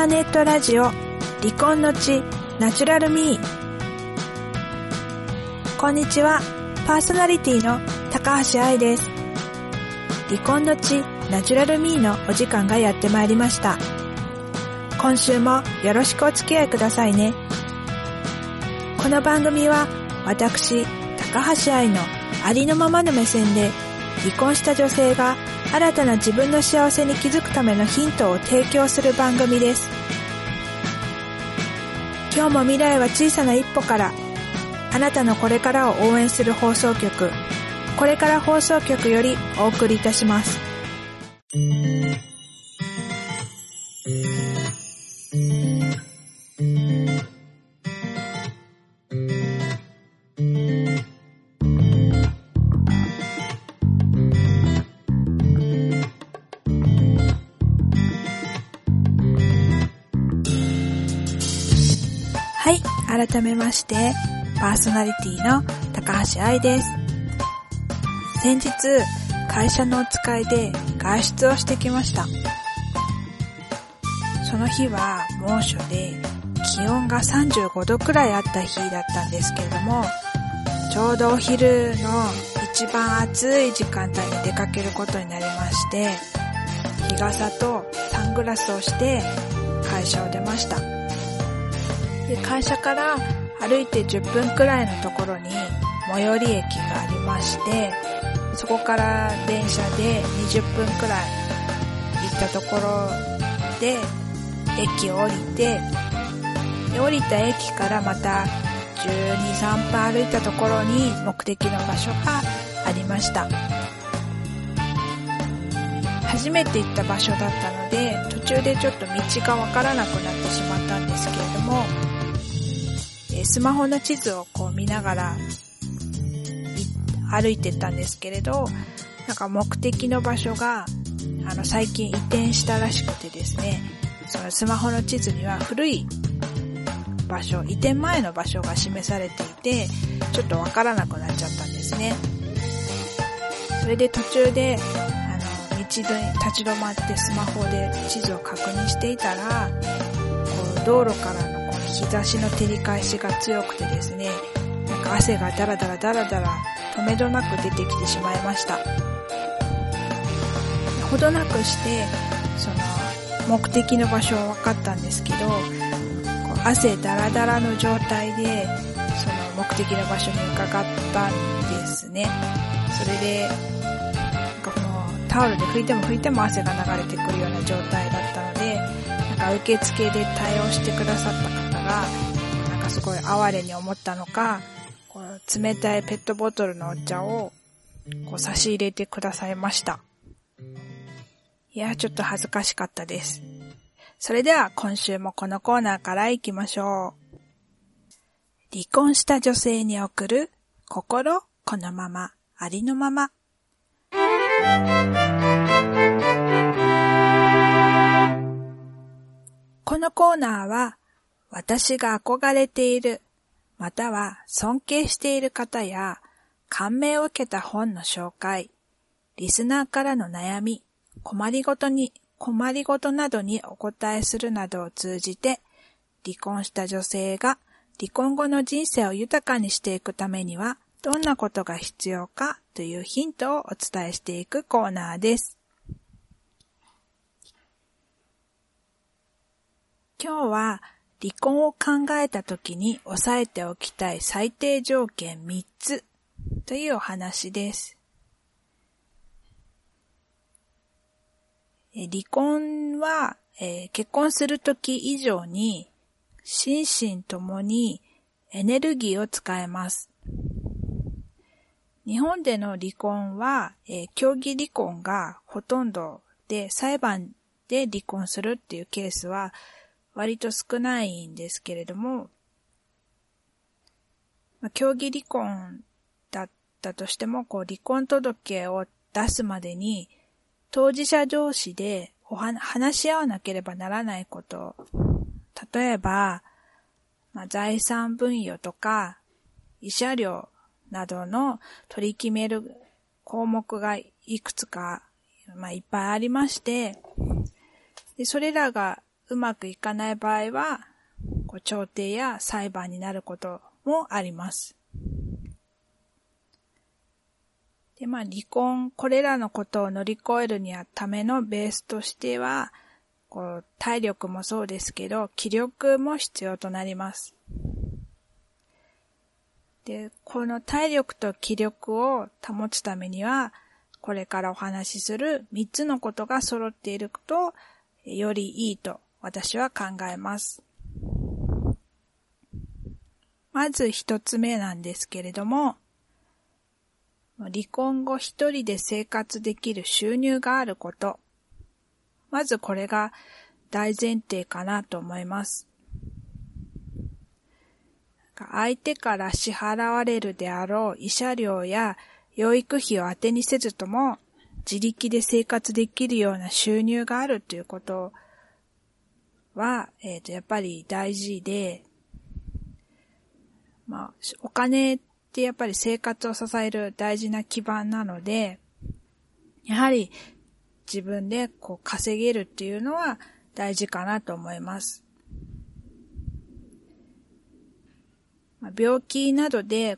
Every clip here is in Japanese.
ターネットラジオ離婚の地ナチュラルミー。こんにちは、パーソナリティの高橋愛です。離婚の地ナチュラルミーのお時間がやってまいりました。今週もよろしくお付き合いくださいね。この番組は私高橋愛のありのままの目線で、離婚した女性が新たな自分の幸せに気づくためのヒントを提供する番組です。今日も未来は小さな一歩から、あなたのこれからを応援する放送局、これから放送局よりお送りいたします。改めまして、パーソナリティの高橋愛です。先日、会社のお使いで外出をしてきました。その日は猛暑で、気温が35度くらいあった日だったんですけれども、ちょうどお昼の一番暑い時間帯に出かけることになりまして、日傘とサングラスをして会社を出ました。で、会社から歩いて10分くらいのところに最寄り駅がありまして、そこから電車で20分くらい行ったところで駅を降りて、で降りた駅からまた 12、3 分歩いたところに目的の場所がありました。初めて行った場所だったので、途中でちょっと道がわからなくなってしまったんですけれども、スマホの地図をこう見ながら歩いてたんですけれど、なんか目的の場所が最近移転したらしくてですね、そのスマホの地図には古い場所、移転前の場所が示されていて、ちょっとわからなくなっちゃったんですね。それで途中で一度立ち止まってスマホで地図を確認していたら、こう道路からの日差しの照り返しが強くてですね、なんか汗がダラダラダラダラとめどなく出てきてしまいました。ほどなくしてその目的の場所は分かったんですけど、こう汗ダラダラの状態でその目的の場所に伺ったんですね。それでタオルで拭いても拭いても汗が流れてくるような状態だったので、なんか受付で対応してくださった方がなんかすごい哀れに思ったのか、こう冷たいペットボトルのお茶をこう差し入れてくださいました。いや、ちょっと恥ずかしかったです。それでは今週もこのコーナーからいきましょう。離婚した女性に送る心このままありのまま。このコーナーは、私が憧れているまたは尊敬している方や感銘を受けた本の紹介、リスナーからの悩み、困りごとなどにお答えするなどを通じて、離婚した女性が離婚後の人生を豊かにしていくためにはどんなことが必要かというヒントをお伝えしていくコーナーです。今日は離婚を考えたときに押さえておきたい最低条件3つというお話です。離婚は、結婚するとき以上に心身ともにエネルギーを使えます。日本での離婚は、協議離婚がほとんどで、裁判で離婚するっていうケースは割と少ないんですけれども、協議離婚だったとしても、こう離婚届を出すまでに当事者同士で話し合わなければならないこと、例えば、財産分与とか慰謝料などの取り決める項目がいくつか、いっぱいありまして、でそれらがうまくいかない場合は、調停や裁判になることもあります。で、離婚、これらのことを乗り越えるにはためのベースとしては、体力もそうですけど、気力も必要となります。で、この体力と気力を保つためには、これからお話しする3つのことが揃っていると、よりいいと私は考えます。まず1つ目なんですけれども、離婚後一人で生活できる収入があること。まずこれが大前提かなと思います。相手から支払われるであろう慰謝料や養育費を当てにせずとも自力で生活できるような収入があるということは、やっぱり大事で、お金ってやっぱり生活を支える大事な基盤なので、やはり自分で稼げるっていうのは大事かなと思います。病気などで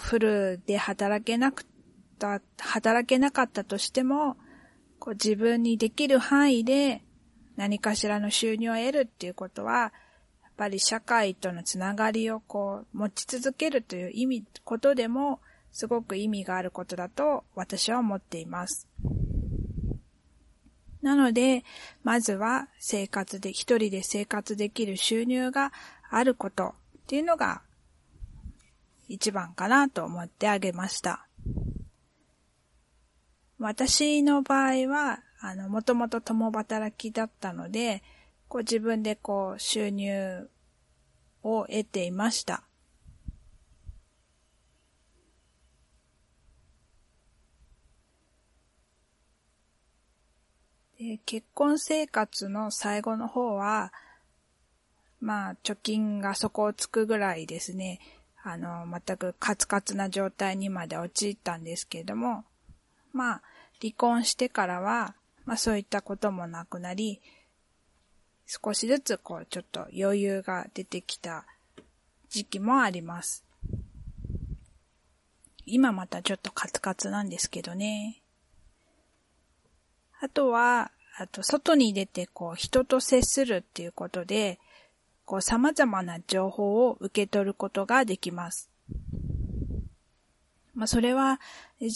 フルで働けなかったとしても、自分にできる範囲で何かしらの収入を得るっていうことは、やっぱり社会とのつながりを持ち続けるということでもすごく意味があることだと私は思っています。なので、まずは一人で生活できる収入があることっていうのが一番かなと思ってあげました。私の場合は、もともと共働きだったので、自分で収入を得ていました。で、結婚生活の最後の方は、貯金が底をつくぐらいですね、全くカツカツな状態にまで陥ったんですけれども、離婚してからは、そういったこともなくなり、少しずつちょっと余裕が出てきた時期もあります。今またちょっとカツカツなんですけどね。あと外に出て人と接するっていうことで、様々な情報を受け取ることができます。それは、い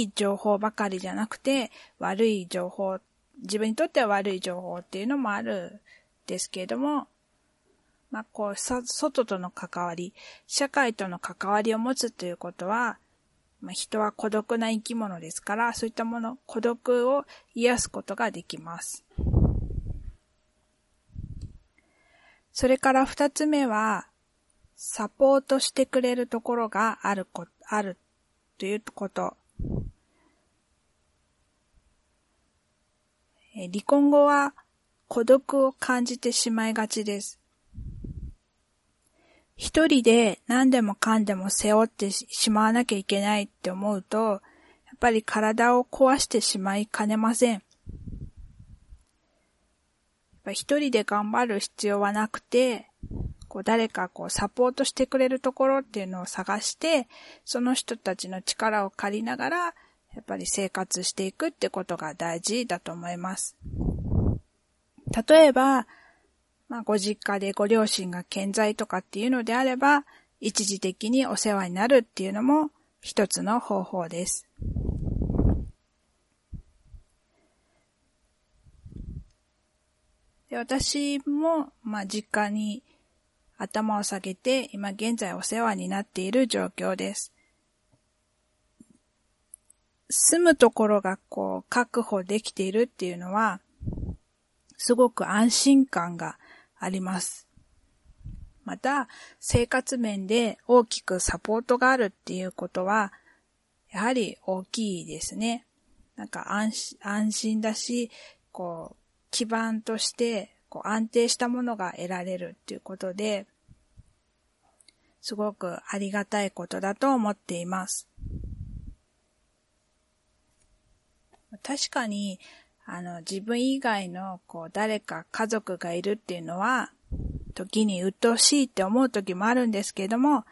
い情報ばかりじゃなくて、悪い情報、自分にとっては悪い情報っていうのもあるんですけれども、外との関わり、社会との関わりを持つということは、人は孤独な生き物ですから、そういったもの、孤独を癒すことができます。それから2つ目は、サポートしてくれるところがあるということ。離婚後は孤独を感じてしまいがちです。一人で何でもかんでも背負ってしまわなきゃいけないって思うと、やっぱり体を壊してしまいかねません。一人で頑張る必要はなくて、誰かサポートしてくれるところっていうのを探して、その人たちの力を借りながら、やっぱり生活していくってことが大事だと思います。例えば、ご実家でご両親が健在とかっていうのであれば、一時的にお世話になるっていうのも一つの方法です。で、私も、実家に頭を下げて、今現在お世話になっている状況です。住むところが確保できているっていうのは、すごく安心感があります。また、生活面で大きくサポートがあるっていうことは、やはり大きいですね。安心だし、基盤として安定したものが得られるということで、すごくありがたいことだと思っています。確かに、自分以外の誰か家族がいるっていうのは、時に鬱陶しいって思う時もあるんですけれども、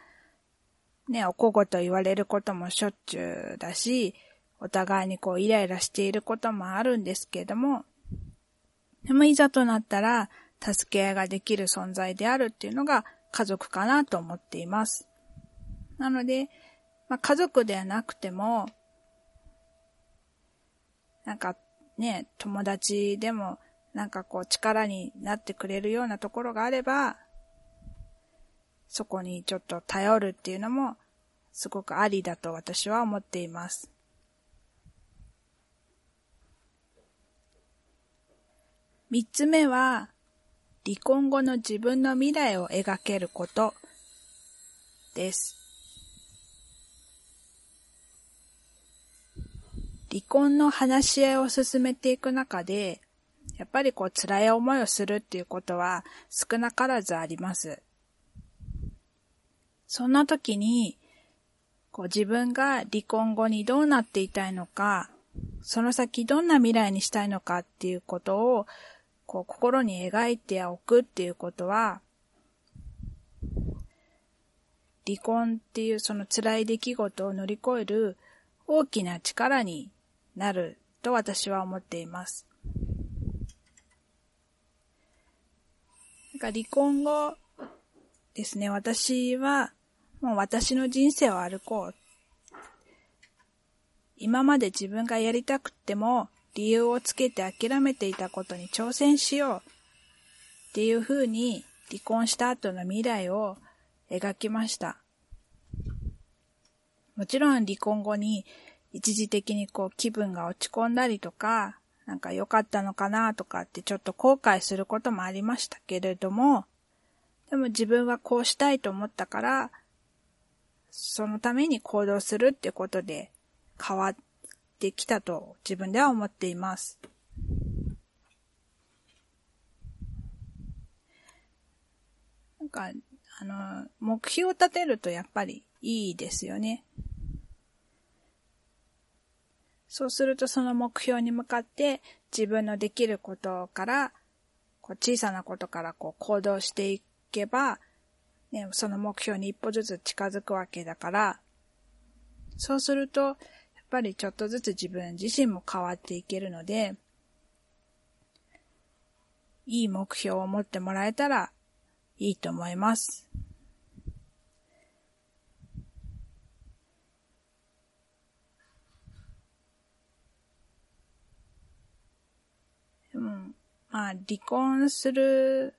ね、おこごと言われることもしょっちゅうだし、お互いにイライラしていることもあるんですけれども、でもいざとなったら助け合いができる存在であるっていうのが家族かなと思っています。なので、家族ではなくても、ね、友達でも力になってくれるようなところがあれば、そこにちょっと頼るっていうのもすごくありだと私は思っています。3つ目は、離婚後の自分の未来を描けることです。離婚の話し合いを進めていく中で、やっぱり辛い思いをするっていうことは少なからずあります。そんな時に、自分が離婚後にどうなっていたいのか、その先どんな未来にしたいのかっていうことを、心に描いておくっていうことは、離婚っていうその辛い出来事を乗り越える大きな力になると私は思っています。離婚後ですね、私はもう私の人生を歩こう。今まで自分がやりたくても理由をつけて諦めていたことに挑戦しようっていう風に離婚した後の未来を描きました。もちろん離婚後に一時的に気分が落ち込んだりとか、良かったのかなとかってちょっと後悔することもありましたけれども、でも自分はこうしたいと思ったから、そのために行動するってことで変わって、できたと自分では思っています。目標を立てるとやっぱりいいですよね。そうするとその目標に向かって自分のできることから、小さなことから行動していけば、ね、その目標に一歩ずつ近づくわけだから、そうすると、やっぱりちょっとずつ自分自身も変わっていけるので、いい目標を持ってもらえたらいいと思います。離婚する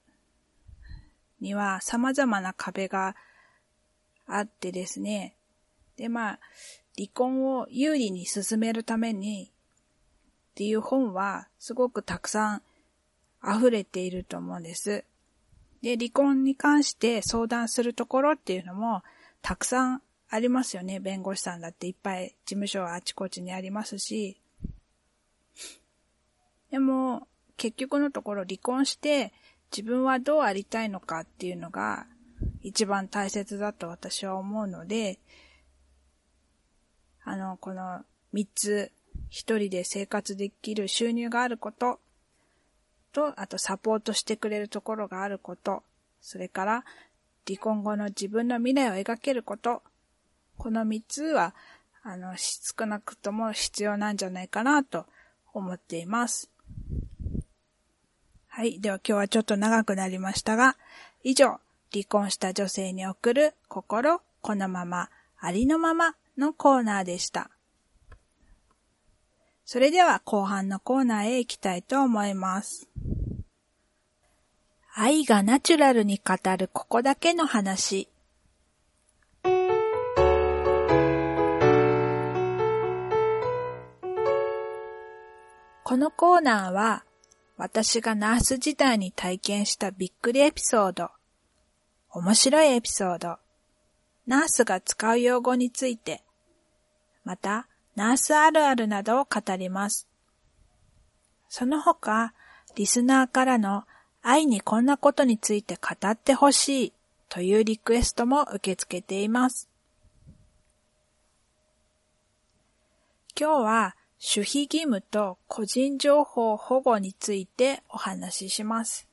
には様々な壁があってですね。で、離婚を有利に進めるためにっていう本はすごくたくさん溢れていると思うんです。で、離婚に関して相談するところっていうのもたくさんありますよね。弁護士さんだっていっぱい事務所はあちこちにありますし。でも結局のところ離婚して自分はどうありたいのかっていうのが一番大切だと私は思うので、3つ、一人で生活できる収入があることと、あとサポートしてくれるところがあること、それから離婚後の自分の未来を描けること、この3つは、少なくとも必要なんじゃないかなと思っています。はい。では今日はちょっと長くなりましたが、以上、離婚した女性に送る心、このまま、ありのまま、のコーナーでした。それでは後半のコーナーへ行きたいと思います。愛がナチュラルに語るここだけの話。このコーナーは私がナース時代に体験したびっくりエピソード、面白いエピソード、ナースが使う用語について、またナースあるあるなどを語ります。その他、リスナーからの愛にこんなことについて語ってほしいというリクエストも受け付けています。今日は守秘義務と個人情報保護についてお話しします。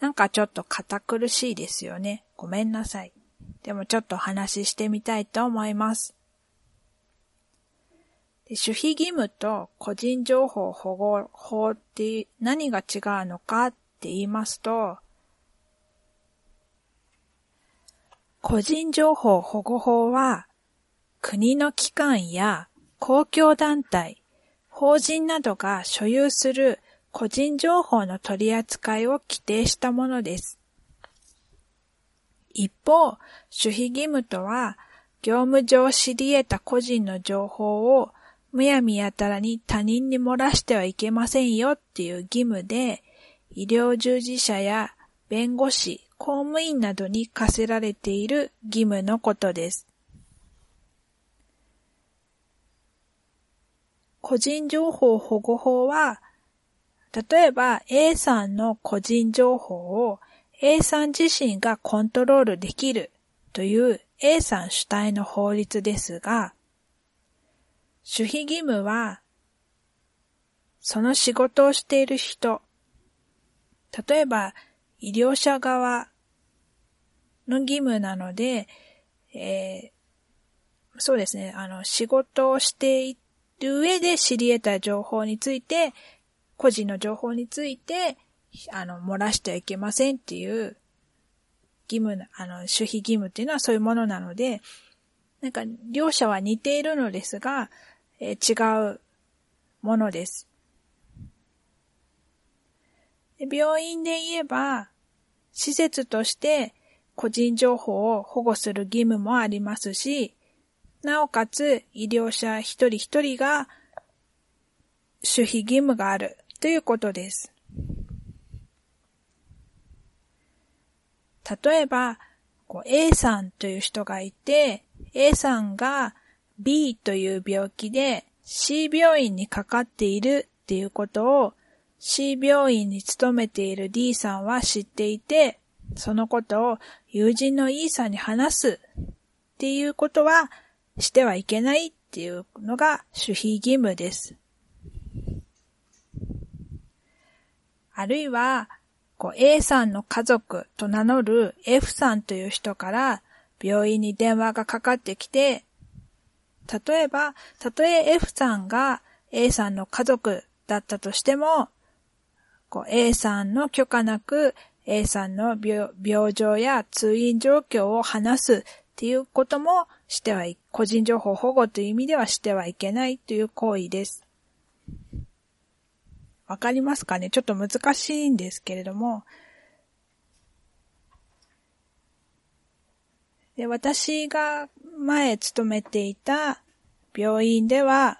なんかちょっと堅苦しいですよね。ごめんなさい。でもちょっとお話ししてみたいと思います。で、守秘義務と個人情報保護法って何が違うのかって言いますと、個人情報保護法は国の機関や公共団体、法人などが所有する個人情報の取り扱いを規定したものです。一方、守秘義務とは、業務上知り得た個人の情報をむやみやたらに他人に漏らしてはいけませんよっていう義務で、医療従事者や弁護士、公務員などに課せられている義務のことです。個人情報保護法は、例えば A さんの個人情報を A さん自身がコントロールできるという A さん主体の法律ですが、守秘義務は、その仕事をしている人、例えば医療者側の義務なので、そうですね、仕事をしている上で知り得た情報について、個人の情報について、漏らしてはいけませんっていう義務、守秘義務っていうのはそういうものなので、なんか、両者は似ているのですが、違うものです。で、病院で言えば、施設として個人情報を保護する義務もありますし、なおかつ医療者一人一人が守秘義務があるということです。例えば、A さんという人がいて、A さんが B という病気で C 病院にかかっているっていうことを C 病院に勤めている D さんは知っていて、そのことを友人の E さんに話すっていうことはしてはいけないっていうのが守秘義務です。あるいは、A さんの家族と名乗る F さんという人から病院に電話がかかってきて、例えば、たとえ F さんが A さんの家族だったとしても、A さんの許可なく A さんの病状や通院状況を話すっていうこともしては、個人情報保護という意味ではしてはいけないという行為です。わかりますかね？ちょっと難しいんですけれども。で、私が前勤めていた病院では、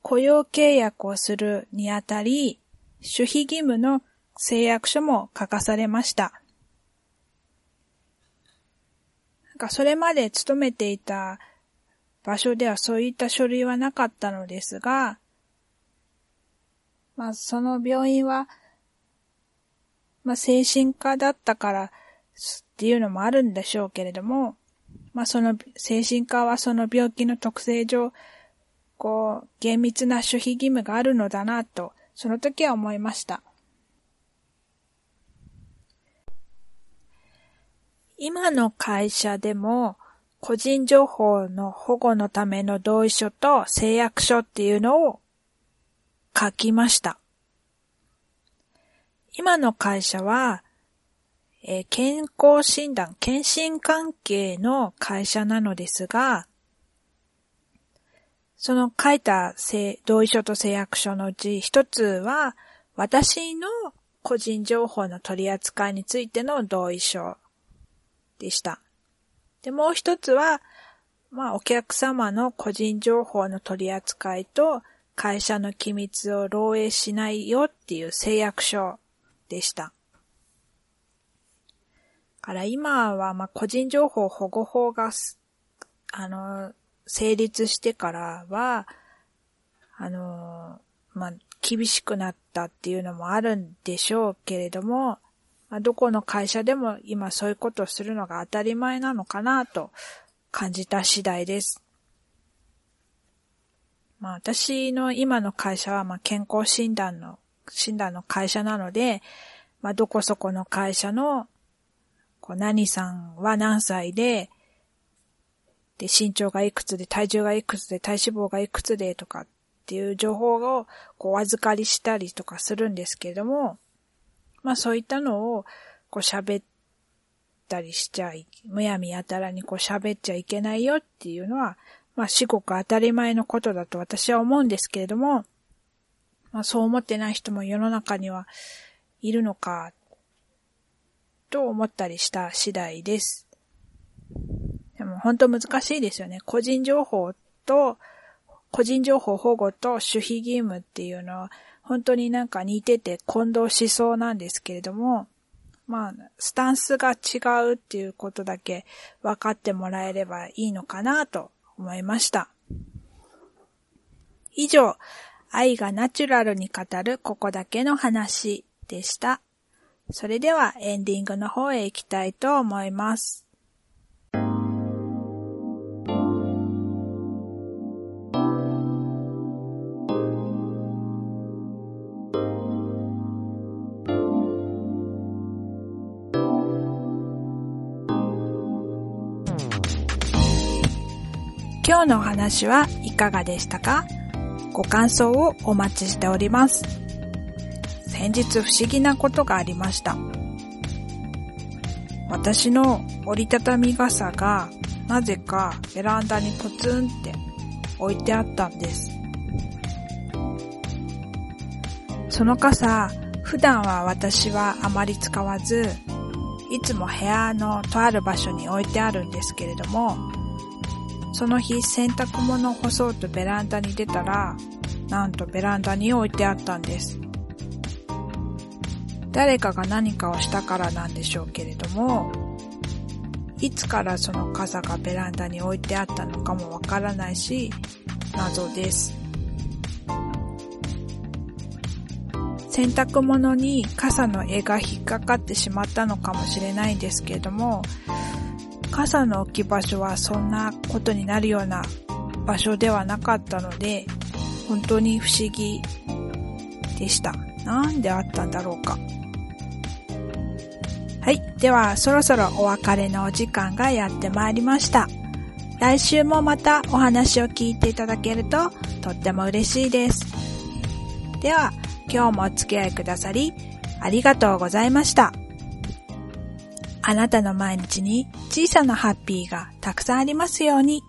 雇用契約をするにあたり、守秘義務の誓約書も書かされました。なんかそれまで勤めていた場所ではそういった書類はなかったのですが、まあ、その病院は、まあ、精神科だったからっていうのもあるんでしょうけれども、まあ、その精神科はその病気の特性上、厳密な守秘義務があるのだなと、その時は思いました。今の会社でも、個人情報の保護のための同意書と誓約書っていうのを書きました。今の会社は、健康診断、健診関係の会社なのですが、その書いた同意書と誓約書のうち一つは、私の個人情報の取り扱いについての同意書でした。で、もう一つは、まあ、お客様の個人情報の取り扱いと、会社の機密を漏洩しないよっていう誓約書でした。から今はまあ個人情報保護法が成立してからはまあ厳しくなったっていうのもあるんでしょうけれども、まあ、どこの会社でも今そういうことをするのが当たり前なのかなと感じた次第です。まあ私の今の会社はまあ健康診断の会社なので、まあどこそこの会社のこう何さんは何歳で身長がいくつで体重がいくつで体脂肪がいくつでとかっていう情報をこうお預かりしたりとかするんですけれども、まあそういったのをこう喋ったりしちゃい、むやみやたらにこう喋っちゃいけないよっていうのは、まあ至極当たり前のことだと私は思うんですけれども、まあそう思ってない人も世の中にはいるのかと思ったりした次第です。でも本当難しいですよね。個人情報保護と守秘義務っていうのは本当になんか似てて混同しそうなんですけれども、まあスタンスが違うっていうことだけ分かってもらえればいいのかなと思いました。以上、愛がナチュラルに語るここだけの話でした。それではエンディングの方へ行きたいと思います。今日のお話はいかがでしたか？ご感想をお待ちしております。先日不思議なことがありました。私の折りたたみ傘がなぜかベランダにポツンって置いてあったんです。その傘、普段は私はあまり使わず、いつも部屋のとある場所に置いてあるんですけれども、その日洗濯物を干そうとベランダに出たら、なんとベランダに置いてあったんです。誰かが何かをしたからなんでしょうけれども、いつからその傘がベランダに置いてあったのかもわからないし、謎です。洗濯物に傘の柄が引っかかってしまったのかもしれないんですけれども、傘の置き場所はそんなことになるような場所ではなかったので、本当に不思議でした。なんであったんだろうか。はい、ではそろそろお別れのお時間がやってまいりました。来週もまたお話を聞いていただけるととっても嬉しいです。では今日もお付き合いくださりありがとうございました。あなたの毎日に小さなハッピーがたくさんありますように。